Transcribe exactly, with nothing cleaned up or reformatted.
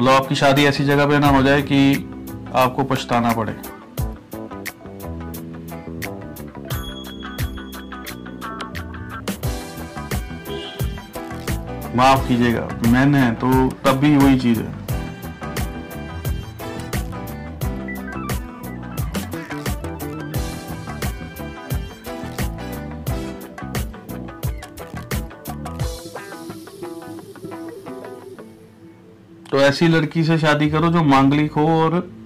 मतलब आपकी शादी ऐसी जगह पे ना हो जाए कि आपको पछताना पड़े। माफ कीजिएगा, मैंने तो तब भी वही चीज है। तो ऐसी लड़की से शादी करो जो मांगलिक हो और